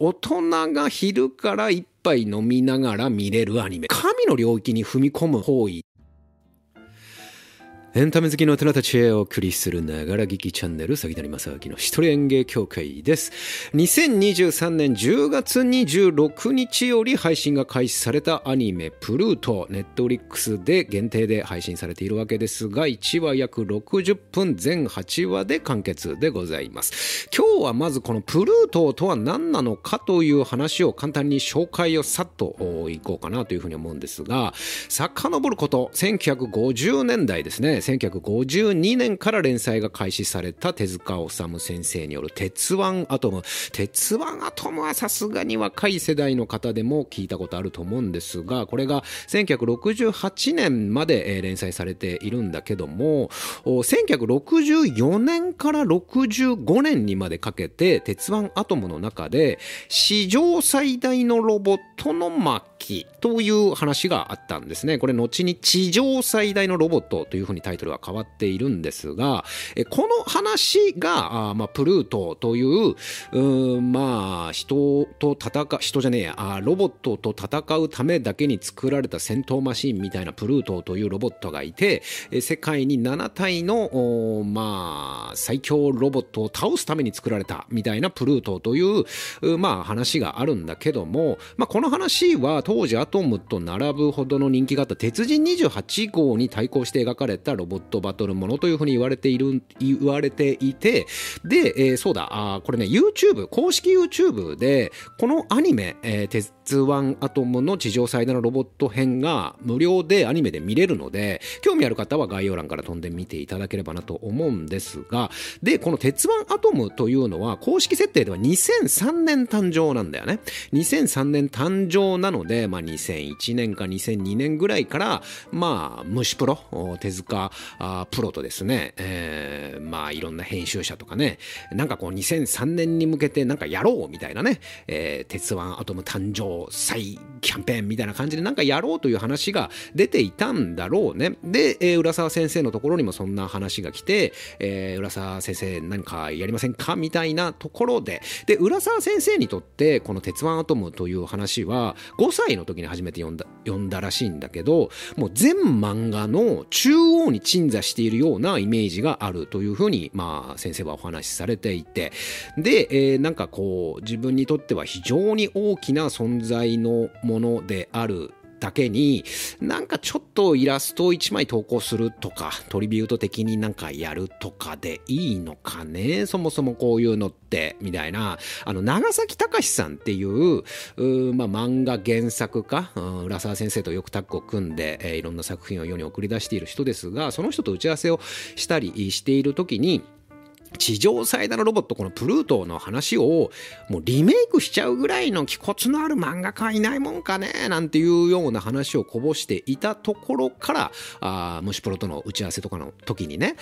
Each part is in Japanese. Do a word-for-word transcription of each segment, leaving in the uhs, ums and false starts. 大人が昼から一杯飲みながら見れるアニメ。神の領域に踏み込む方位。エンタメ好きの大人たちへお送りするながら聞きチャンネル、杉谷正明の一人演芸協会です。にせんにじゅうさんねんじゅうがつにじゅうろくにちより配信が開始されたアニメプルート、Netflix で限定で配信されているわけですが、いちわ約ろくじゅっぷん、全はちわで完結でございます。今日はまずこのプルートとは何なのかという話を簡単に紹介をさっといこうかなというふうに思うんですが、遡ることせんきゅうひゃくごじゅうねんだいですね。せんきゅうひゃくごじゅうにねんから連載が開始された手塚治虫先生による鉄腕アトム。鉄腕アトムはさすがに若い世代の方でも聞いたことあると思うんですが、これがせんきゅうひゃくろくじゅうはちねんまで連載されているんだけども、せんきゅうひゃくろくじゅうよねんからろくじゅうごねんにまでかけて鉄腕アトムの中で史上最大のロボットの巻という話があったんですね。これ後に地上最大のロボットというふうに対タイトルは変わっているんですが、この話があ、まあ、プルートという、うまあ人と戦う人じゃねえやあロボットと戦うためだけに作られた戦闘マシンみたいなプルートというロボットがいて、世界にななたいのまあ最強ロボットを倒すために作られたみたいなプルートという、うまあ話があるんだけども、まあ、この話は当時アトムと並ぶほどの人気があった鉄人にじゅうはちごうに対抗して描かれたロボットロボットバトルものというふうに言われている言われていて、で、えー、そうだあこれね YouTube 公式 YouTube でこのアニメ、えー、鉄腕アトムの地上最大のロボット編が無料でアニメで見れるので、興味ある方は概要欄から飛んで見ていただければなと思うんですが、でこの鉄腕アトムというのは公式設定ではにせんさんねん誕生なんだよね。にせんさんねん誕生なので、まあ、にせんいちねんかにせんにねんぐらいからまあ虫プロ手塚あプロとですね、えー、まあいろんな編集者とかね、なんかこうにせんさんねんに向けてなんかやろうみたいなね、えー、鉄腕アトム誕生再キャンペーンみたいな感じでなんかやろうという話が出ていたんだろうね。で、えー、浦沢先生のところにもそんな話が来て、えー、浦沢先生何かやりませんかみたいなところで、で浦沢先生にとってこの鉄腕アトムという話はごさいの時に初めて読んだ、読んだらしいんだけど、もう全漫画の中央にに鎮座しているようなイメージがあるというふうに、まあ、先生はお話しされていて、で、えー、なんかこう自分にとっては非常に大きな存在のものであるだけに、なんかちょっとイラストをいちまい投稿するとかトリビュート的になんかやるとかでいいのかね、そもそもこういうのってみたいな。あの長崎隆さんっていう、う、まあ、漫画原作家、うん、浦沢先生とよくタッグを組んで、えー、いろんな作品を世に送り出している人ですが、その人と打ち合わせをしたりしている時に地上最大のロボットこのプルートの話をもうリメイクしちゃうぐらいの気骨のある漫画家はいないもんかねなんていうような話をこぼしていたところから、あ虫プロとの打ち合わせとかの時にね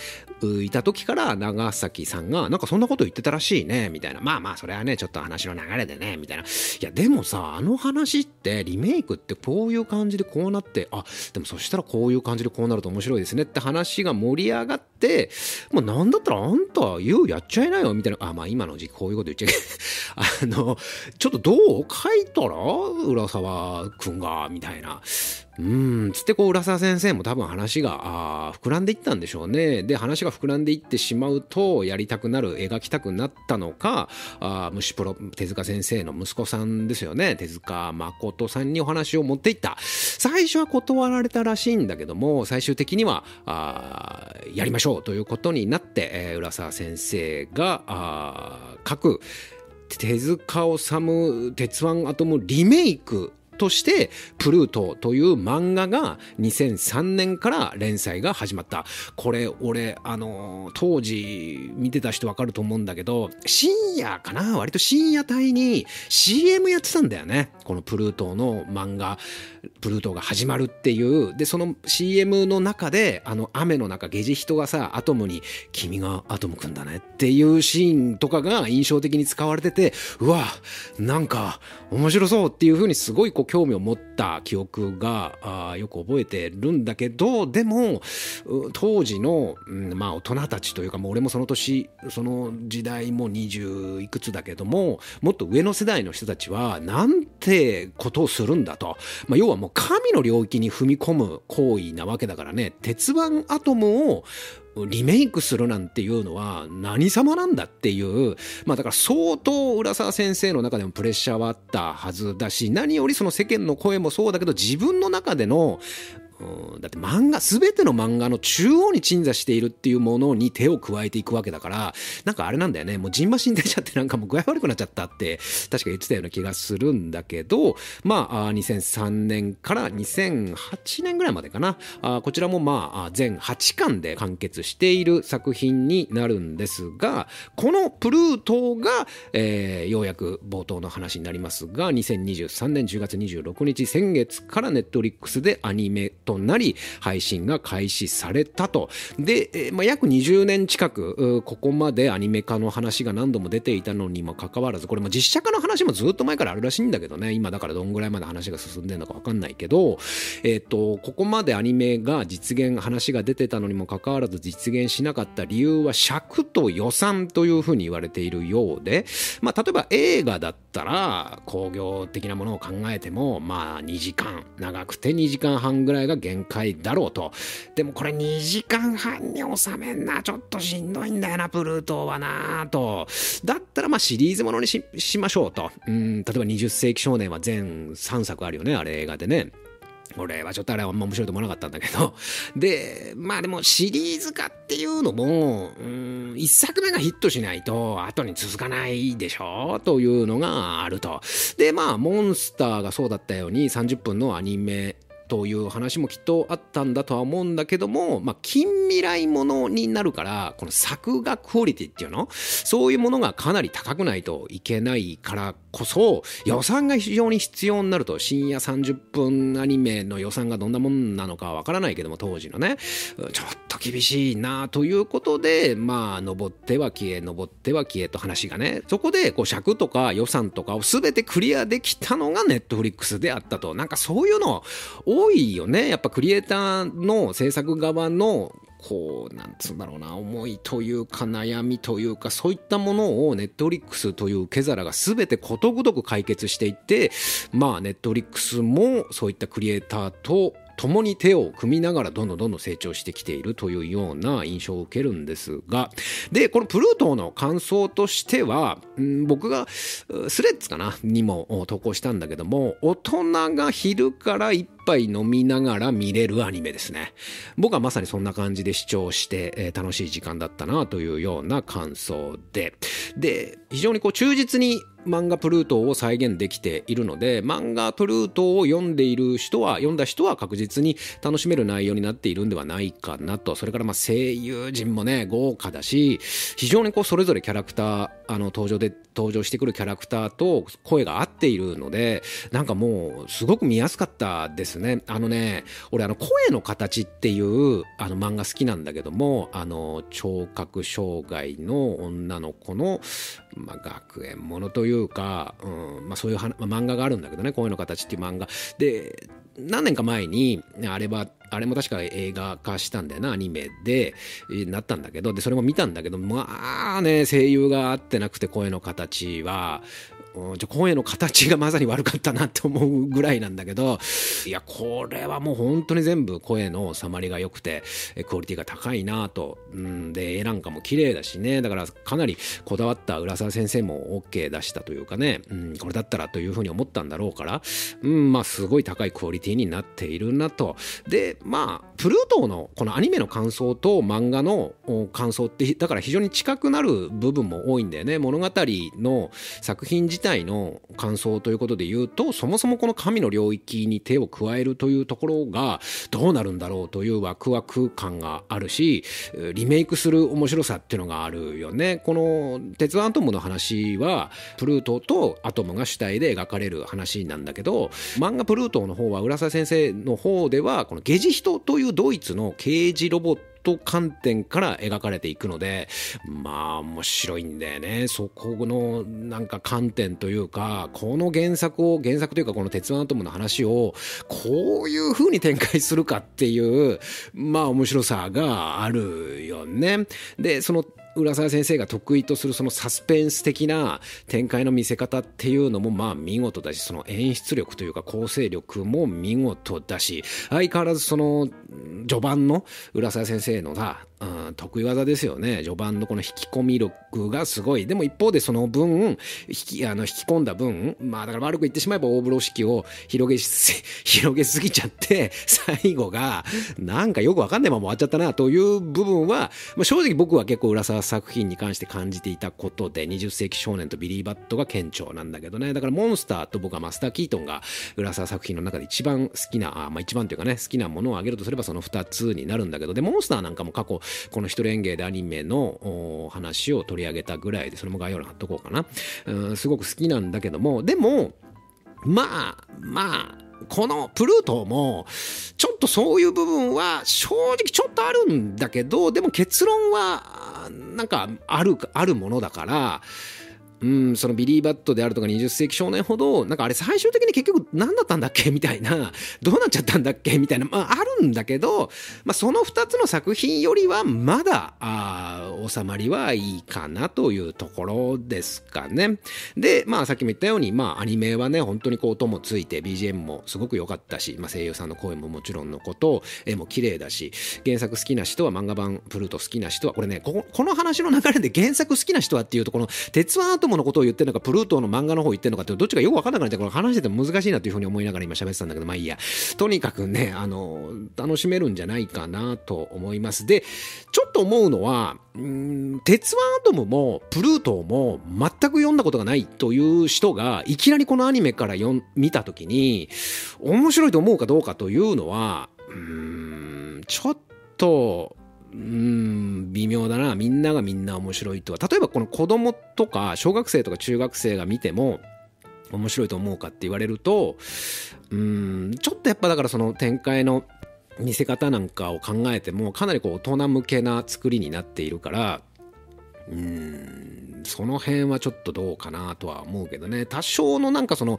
いた時から長崎さんがなんかそんなこと言ってたらしいねみたいな、まあまあそれはねちょっと話の流れでねみたいな、いやでもさあの話ってリメイクってこういう感じでこうなって、あでもそしたらこういう感じでこうなると面白いですねって話が盛り上がって、もうなんだったらあんた言うやっちゃいなよみたいな、あまあ今の時期こういうこと言っちゃいけないあのちょっとどう書いたら浦沢くんがみたいな、うーんつってこう浦沢先生も多分話があ膨らんでいったんでしょうね。で話が膨らんでいってしまうとやりたくなる描きたくなったのか、あ虫プロ手塚先生の息子さんですよね、手塚誠さんにお話を持っていった。最初は断られたらしいんだけども、最終的にはあやりましょうということになって、えー、浦沢先生があ書く手塚治虫鉄腕アトムリメイクとしてプルートという漫画がにせんさんねんから連載が始まった。これ俺あの当時見てた人分かると思うんだけど、深夜かな、割と深夜帯に シーエム やってたんだよね、このプルートの漫画プルートが始まるっていう。でその シーエム の中であの雨の中ゲジ人がさアトムに君がアトムくんだねっていうシーンとかが印象的に使われてて、うわなんか面白そうっていう風にすごいこう興味を持った記憶がよく覚えてるんだけど、でも当時の、うん、まあ大人たちというか、もう俺もその年その時代もにじゅういくつだけども、もっと上の世代の人たちはなんてことをするんだと、まあ、要はもう神の領域に踏み込む行為なわけだからね。鉄腕アトムをリメイクするなんていうのは何様なんだっていう、まあだから相当浦沢先生の中でもプレッシャーはあったはずだし、何よりその世間の声もそうだけど、自分の中での、うん、だって漫画、全ての漫画の中央に鎮座しているっていうものに手を加えていくわけだから、なんかあれなんだよね、もうジンマシン出ちゃって、なんかもう具合悪くなっちゃったって確か言ってたような気がするんだけど、まあにせんさんねんからにせんはちねんぐらいまでかな、あこちらもまあ全はちかんで完結している作品になるんですが、このプルートが、えー、ようやく冒頭の話になりますが、にせんにじゅうさんねんじゅうがつにじゅうろくにち、先月から Netflix でアニメとなり配信が開始されたと。で、えーまあ、約にじゅうねん近くここまでアニメ化の話が何度も出ていたのにもかかわらず、これも実写化の話もずっと前からあるらしいんだけどね、今だからどんぐらいまで話が進んでるのか分かんないけど、えー、とここまでアニメが実現、話が出てたのにもかかわらず実現しなかった理由は尺と予算というふうに言われているようで、まあ、例えば映画だったら興行的なものを考えても、まあにじかん、長くてにじかんはんぐらいが限界だろうと。でもこれにじかんはんに収めんな、ちょっとしんどいんだよなプルートはなと。だったらまあシリーズものに し, しましょうと。うん、例えばにじゅっせいきしょうねんは全さんさくあるよね、あれ映画でね。俺はちょっとあれはあんま面白いと思わなかったんだけど、でまあでもシリーズ化っていうのも、うーん、いっさくめがヒットしないと後に続かないでしょというのがあると。でまあモンスターがそうだったようにさんじゅっぷんのアニメという話もきっとあったんだとは思うんだけども、まあ、近未来ものになるから、この作画クオリティっていうの、そういうものがかなり高くないといけないからこそ予算が非常に必要になると。深夜さんじゅっぷんアニメの予算がどんなもんなのかわからないけども、当時のねちょっと厳しいなということで、まあ登っては消え登っては消えと話がね、そこでこう尺とか予算とかを全てクリアできたのがネットフリックスであったと。なんかそういうのを多いよね、やっぱクリエイターの制作側のこうなんつうんだろうな、思いというか悩みというか、そういったものをネットフリックスという受け皿が全てことごとく解決していって、まあネットフリックスもそういったクリエイターと共に手を組みながらどんどんどんどん成長してきているというような印象を受けるんですが、でこのプルートの感想としては、ん僕がスレッズかなにも投稿したんだけども、大人が昼から一杯飲みながら見れるアニメですね。僕はまさにそんな感じで視聴して、えー、楽しい時間だったなというような感想で、で非常にこう忠実に漫画プルートを再現できているので、漫画プルートを読んでいる人は読んだ人は確実に楽しめる内容になっているんではないかなと。それからまあ声優陣もね豪華だし、非常にこうそれぞれキャラクター、あの登場で登場してくるキャラクターと声が合っているので、なんかもうすごく見やすかったですね。あのね、俺あの声の形っていうあの漫画好きなんだけども、あの聴覚障害の女の子の、まあ、学園ものというというか、うんまあ、そういうは、まあ、漫画があるんだけどね、こういうの形っていう漫画で、何年か前にあれはあれも確か映画化したんだよな、アニメでなったんだけど、でそれも見たんだけど、まあね声優が合ってなくて、声の形は、うん、ちょ声の形がまさに悪かったなって思うぐらいなんだけど、いやこれはもう本当に全部声の収まりが良くてクオリティが高いなと、うん、で絵なんかも綺麗だしね、だからかなりこだわった浦沢先生も OK 出したというかね、うん、これだったらというふうに思ったんだろうから、うん、まあすごい高いクオリティになっているなと。でまあプルートのこのアニメの感想と漫画の感想ってだから非常に近くなる部分も多いんだよね。物語の作品自体の感想ということで言うと、そもそもこの神の領域に手を加えるというところがどうなるんだろうというワクワク感があるし、リメイクする面白さっていうのがあるよね。この鉄腕アトムの話はプルートとアトムが主体で描かれる話なんだけど、漫画プルートの方は浦沢先生の方ではこのゲジヒトというドイツの刑事ロボットト観点から描かれていくので、まあ面白いんだよね。そこのなんか観点というか、この原作を原作というかこの鉄腕アトムの話をこういう風に展開するかっていう、まあ面白さがあるよね。で、その浦沢先生が得意とするそのサスペンス的な展開の見せ方っていうのもまあ見事だし、その演出力というか構成力も見事だし、相変わらずその序盤の浦沢先生のさ、うん、得意技ですよね。序盤のこの引き込み力がすごい。でも一方でその分引き、あの引き込んだ分、まあだから悪く言ってしまえば大風呂敷を広げし広げすぎちゃって、最後がなんかよくわかんないまま終わっちゃったなという部分は、まあ、正直僕は結構浦沢作品に関して感じていたことで、にじゅっ世紀少年とビリー・バットが顕著なんだけどね。だからモンスターと僕はマスター・キートンが浦沢作品の中で一番好きな、あまあ一番というかね、好きなものを挙げるとすればそのふたつになるんだけど、でモンスターなんかも過去この一連芸でアニメの話を取り上げたぐらいで、それも概要欄貼っとこうかな。うん、すごく好きなんだけども、でもまあまあこのプルートもちょっとそういう部分は正直ちょっとあるんだけど、でも結論はなんかあるあるものだから。うん、そのビリーバットであるとかにじゅっ世紀少年ほどなんかあれ最終的に結局何だったんだっけみたいな、どうなっちゃったんだっけみたいな、まあ、あるんだけど、まあ、そのふたつの作品よりはまだあ収まりはいいかなというところですかね。で、まあ、さっきも言ったように、まあ、アニメはね本当にこう音もついて ビージーエム もすごく良かったし、まあ、声優さんの声ももちろんのこと絵も綺麗だし、原作好きな人は漫画版プルート好きな人はこれね、 こ, この話の流れで原作好きな人はっていうとこの鉄腕アトムのことを言ってるのかプルートの漫画の方言ってるのかってどっちかよく分からなくなっちゃうから、話してても難しいなというふうに思いながら今喋ってたんだけど、まあいいや。とにかくね、あの楽しめるんじゃないかなと思います。でちょっと思うのは、うーん、鉄腕アトムもプルートも全く読んだことがないという人がいきなりこのアニメから読ん見た時に面白いと思うかどうかというのは、うーん、ちょっとうーん微妙だな。みんながみんな面白いとは、例えばこの子供とか小学生とか中学生が見ても面白いと思うかって言われると、うーんちょっとやっぱだからその展開の見せ方なんかを考えてもかなりこう大人向けな作りになっているから、うーんその辺はちょっとどうかなとは思うけどね。多少のなんかその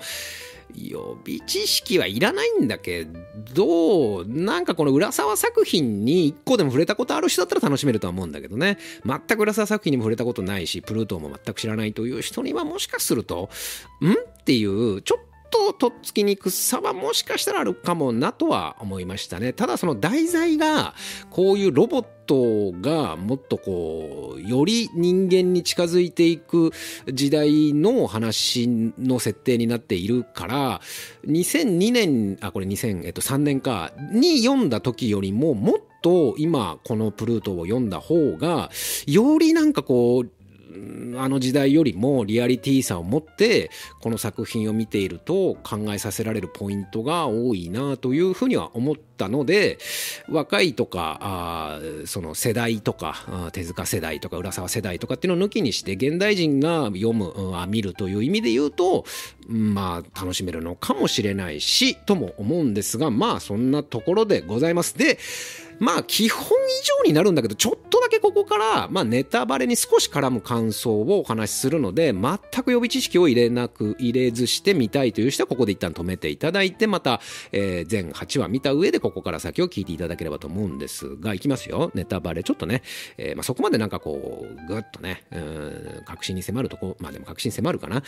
予備知識はいらないんだけど、なんかこの浦沢作品に一個でも触れたことある人だったら楽しめるとは思うんだけどね。全く浦沢作品にも触れたことないし、プルートも全く知らないという人にはもしかするとんっていうちょっととっつきにくさはもしかしたらあるかもなとは思いましたね。ただその題材がこういうロボットがもっとこうより人間に近づいていく時代の話の設定になっているから、にせんにねんあこれ2003、えっと、さんねんかに読んだ時よりももっと今このプルートを読んだ方がよりなんかこうあの時代よりもリアリティさを持ってこの作品を見ていると考えさせられるポイントが多いなというふうには思ったので、若いとかあその世代とか手塚世代とか浦沢世代とかっていうのを抜きにして現代人が読む、うん、見るという意味で言うと、まあ楽しめるのかもしれないしとも思うんですが、まあそんなところでございます。でまあ基本以上になるんだけど、ちょっとだけここからまあネタバレに少し絡む感想をお話しするので、全く予備知識を入れなく入れずしてみたいという人はここで一旦止めていただいて、またえ全はちわ見た上でここから先を聞いていただければと思うんですが、いきますよ。ネタバレちょっとね、えまあそこまでなんかこうぐっとね、うーん確信に迫るとこ、まあでも確信迫るかな。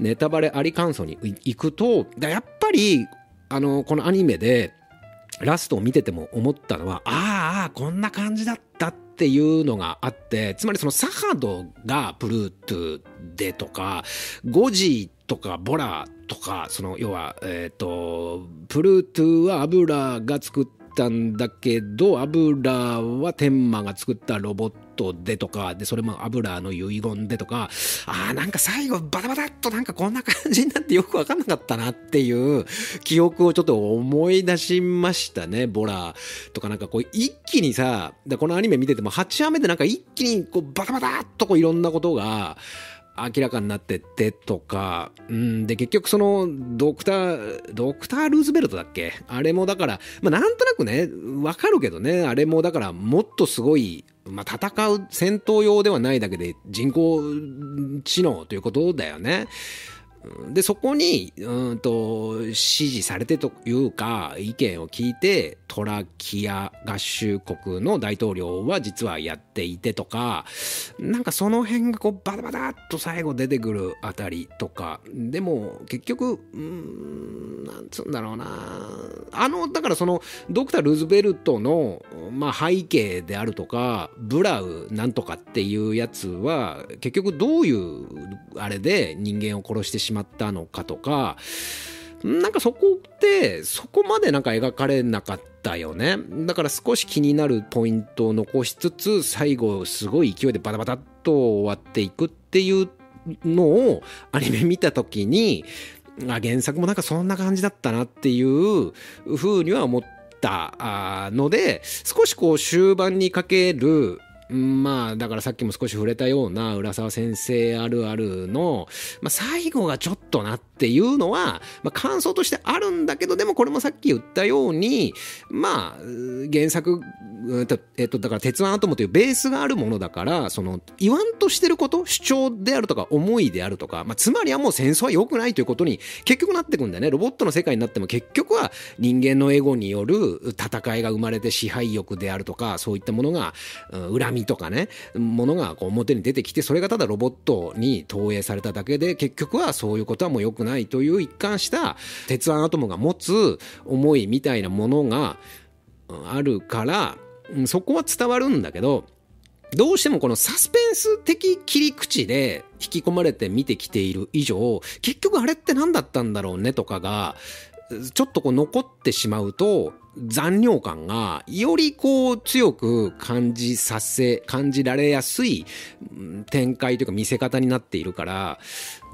ネタバレあり感想に行くと、やっぱりあのこのアニメでラストを見てても思ったのは、ああこんな感じだったっていうのがあって、つまりそのサハドがプルートゥでとかゴジとかボラとか、その要はえっとプルートゥはアブラが作ったんだけど、アブラは天魔が作ったロボットでとかで、それもアブラの遺言でとか、あーなんか最後バタバタっとなんかこんな感じになってよく分かんなかったなっていう記憶をちょっと思い出しましたね。ボラとかなんかこう一気にさ、このアニメ見ててもはちわめでなんか一気にこうバタバタっとこういろんなことが明らかになってってとか、うんで結局そのドクタードクタールーズベルトだっけ、あれもだから、まあ、なんとなくねわかるけどね、あれもだからもっとすごい、まあ、戦う戦闘用ではないだけで人工知能ということだよね。でそこにうんと支持されてというか意見を聞いてトラキア合衆国の大統領は実はやっていてとか、なんかその辺がこうバタバタっと最後出てくるあたりとか、でも結局うーんなんつうんだろうな、あのだからそのドクター・ルーズベルトの、まあ、背景であるとかブラウなんとかっていうやつは結局どういうあれで人間を殺してしまうしまったのかとか、なんかそこってそこまでなんか描かれなかったよね。だから少し気になるポイントを残しつつ最後すごい勢いでバタバタっと終わっていくっていうのをアニメ見た時に、あ原作もなんかそんな感じだったなっていう風には思ったので、少しこう終盤にかける、まあだからさっきも少し触れたような浦沢先生あるあるの、まあ、最後がちょっとなっていうのは、まあ、感想としてあるんだけど、でもこれもさっき言ったようにまあ原作、えっと、だから鉄腕アトムというベースがあるものだから、その言わんとしてること主張であるとか思いであるとか、まあ、つまりはもう戦争は良くないということに結局なってくんだよね。ロボットの世界になっても結局は人間のエゴによる戦いが生まれて支配欲であるとかそういったものが、うん、恨みとかね、ものがこう表に出てきて、それがただロボットに投影されただけで結局はそういうことはもう良くないという一貫した鉄腕アトムが持つ思いみたいなものがあるから、そこは伝わるんだけど、どうしてもこのサスペンス的切り口で引き込まれて見てきている以上、結局あれって何だったんだろうねとかがちょっとこう残ってしまうと、残尿感がよりこう強く感じさせ感じられやすい展開というか見せ方になっているから、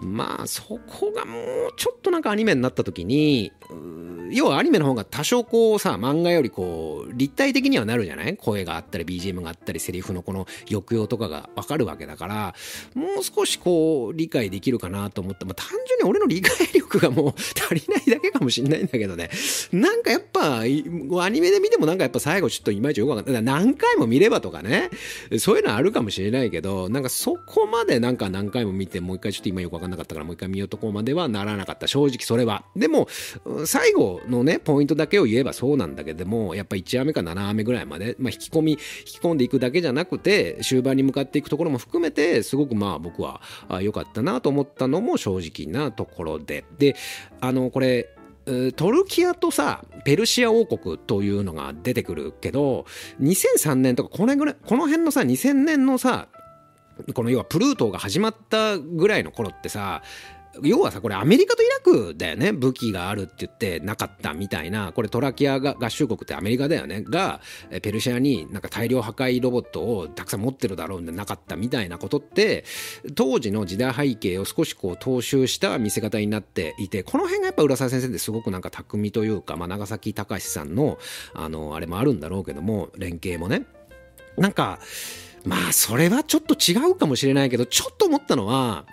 まあそこがもうちょっとなんかアニメになった時に、要はアニメの方が多少こうさ漫画よりこう立体的にはなるじゃない、声があったり ビージーエム があったりセリフのこの抑揚とかがわかるわけだから、もう少しこう理解できるかなと思って、まあ、単純に俺の理解力がもう足りないだけかもしれないんだけどね。なんかやっぱアニメで見てもなんかやっぱ最後ちょっといまいちよくわかんない、何回も見ればとかね、そういうのあるかもしれないけど、なんかそこまでなんか何回も見てもう一回ちょっと今よくわかんなかったからもう一回見ようとこまではならなかった、正直それは。でも最後のねポイントだけを言えばそうなんだけども、やっぱいちわめかななわめぐらいまで、まあ、引き込み引き込んでいくだけじゃなくて終盤に向かっていくところも含めてすごくまあ僕は良かったなと思ったのも正直なところで、であのこれトルキアとさペルシア王国というのが出てくるけど、にせんさんねんとかこの辺のさにせんねんのさ、この要はプルートが始まったぐらいの頃ってさ、要はさこれアメリカとイラクだよね、武器があるって言ってなかったみたいな、これトラキアが合衆国ってアメリカだよねがペルシアになんか大量破壊ロボットをたくさん持ってるだろうでなかったみたいなことって、当時の時代背景を少しこう踏襲した見せ方になっていて、この辺がやっぱ浦沢先生ってすごくなんか巧みというか、まあ、長崎隆さんのあのあれもあるんだろうけども、連携もね、なんかまあそれはちょっと違うかもしれないけど、ちょっと思ったのは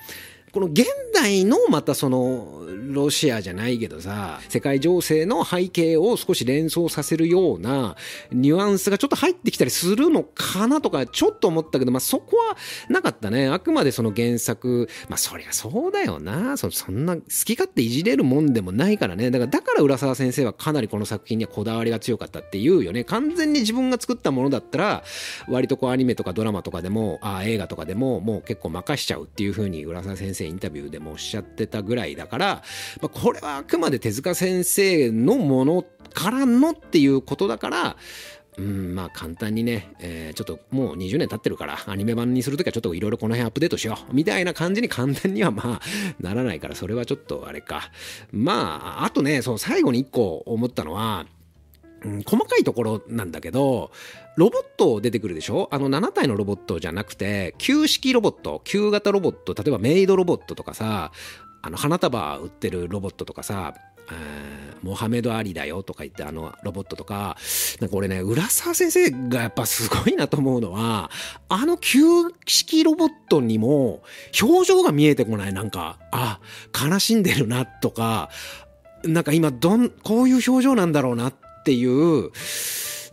この現代のまたそのロシアじゃないけどさ、世界情勢の背景を少し連想させるようなニュアンスがちょっと入ってきたりするのかなとかちょっと思ったけど、まあそこはなかったね。あくまでその原作、まあそりゃそうだよな、そ、そんな好き勝手いじれるもんでもないからね。だからだから浦沢先生はかなりこの作品にはこだわりが強かったっていうよね。完全に自分が作ったものだったら割とこうアニメとかドラマとかでもあ映画とかでももう結構任しちゃうっていう風に浦沢先生インタビューでもおっしゃってたぐらいだから、まあ、これはあくまで手塚先生のものからのっていうことだから、うん、まあ簡単にね、えー、ちょっともうにじゅうねん経ってるからアニメ版にするときはちょっといろいろこの辺アップデートしようみたいな感じに簡単にはまあならないから、それはちょっとあれか。まああとね、そう最後に一個思ったのは、うん、細かいところなんだけど、ロボット出てくるでしょ、あのななたいのロボットじゃなくて旧式ロボット、旧型ロボット、例えばメイドロボットとかさ、あの花束売ってるロボットとかさ、えーモハメド・アリだよとか言ってあのロボットとか、なんか俺ね、浦沢先生がやっぱすごいなと思うのは、あの旧式ロボットにも表情が見えてこない。なんかあ悲しんでるなとか、なんか今どんこういう表情なんだろうなっていう、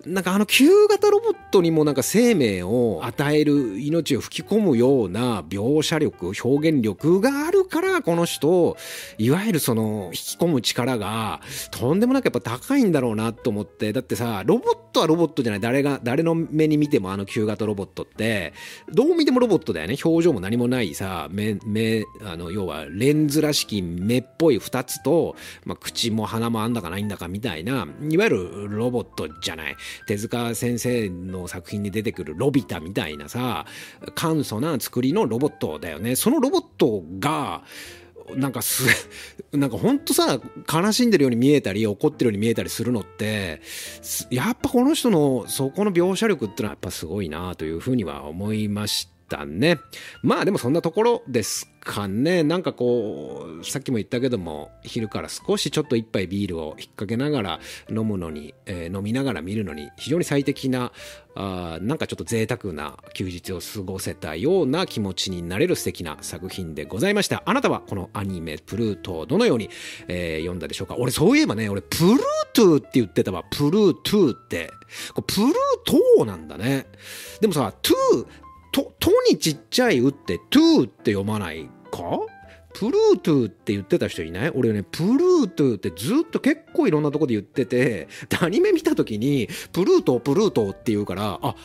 なんかあの旧型ロボットにもなんか生命を与える、命を吹き込むような描写力、表現力があるから、この人いわゆるその引き込む力がとんでもなくやっぱ高いんだろうなと思って。だってさ、ロボットはロボットじゃない、誰が誰の目に見てもあの旧型ロボットってどう見てもロボットだよね。表情も何もないさ、目目あの要はレンズらしき目っぽいふたつと、まあ、口も鼻もあんだかないんだかみたいな、いわゆるロボットじゃない。手塚先生の作品に出てくるロビタみたいなさ、簡素な作りのロボットだよね。そのロボットがなんかすなんかほんとさ、悲しんでるように見えたり怒ってるように見えたりするのって、やっぱこの人のそこの描写力ってのはやっぱすごいなというふうには思いましたね。まあでもそんなところですかね。なんかこうさっきも言ったけども、昼から少しちょっと一杯ビールを引っ掛けながら飲むのに、えー、飲みながら見るのに非常に最適な、あなんかちょっと贅沢な休日を過ごせたような気持ちになれる素敵な作品でございました。あなたはこのアニメプルートをどのように、えー、読んだでしょうか。俺そういえばね、俺プルートゥーって言ってたわ。プルートゥーってこれプルートーなんだね。でもさ、トゥーと、とにちっちゃい打って、トゥーって読まないか？プルートゥーって言ってた人いない？俺ね、プルートゥーってずっと結構いろんなとこで言ってて、アニメ見たときに、プルートー、プルートーって言うから、あ、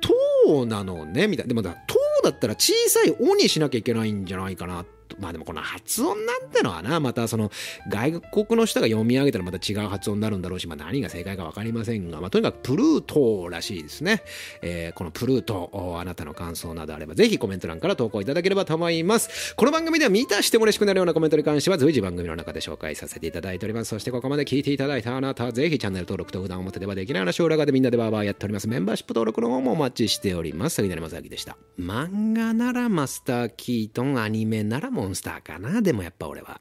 トーなのね、みたいな。でもだ、トーだったら小さいオにしなきゃいけないんじゃないかな。まあでもこの発音なんてのはな、またその外国の人が読み上げたらまた違う発音になるんだろうし、まあ何が正解か分かりませんが、まあとにかくプルートーらしいですね。えー、このプルートー、あなたの感想などあればぜひコメント欄から投稿いただければと思います。この番組では満たしても嬉しくなるようなコメントに関しては随時番組の中で紹介させていただいております。そしてここまで聞いていただいたあなた、ぜひチャンネル登録と普段表ではできない話を裏側でみんなでバーバーやっております。メンバーシップ登録の方もお待ちしております。杉谷正明でした。漫画ならマスター・キートン、アニメならもモンスターかな。でもやっぱ俺は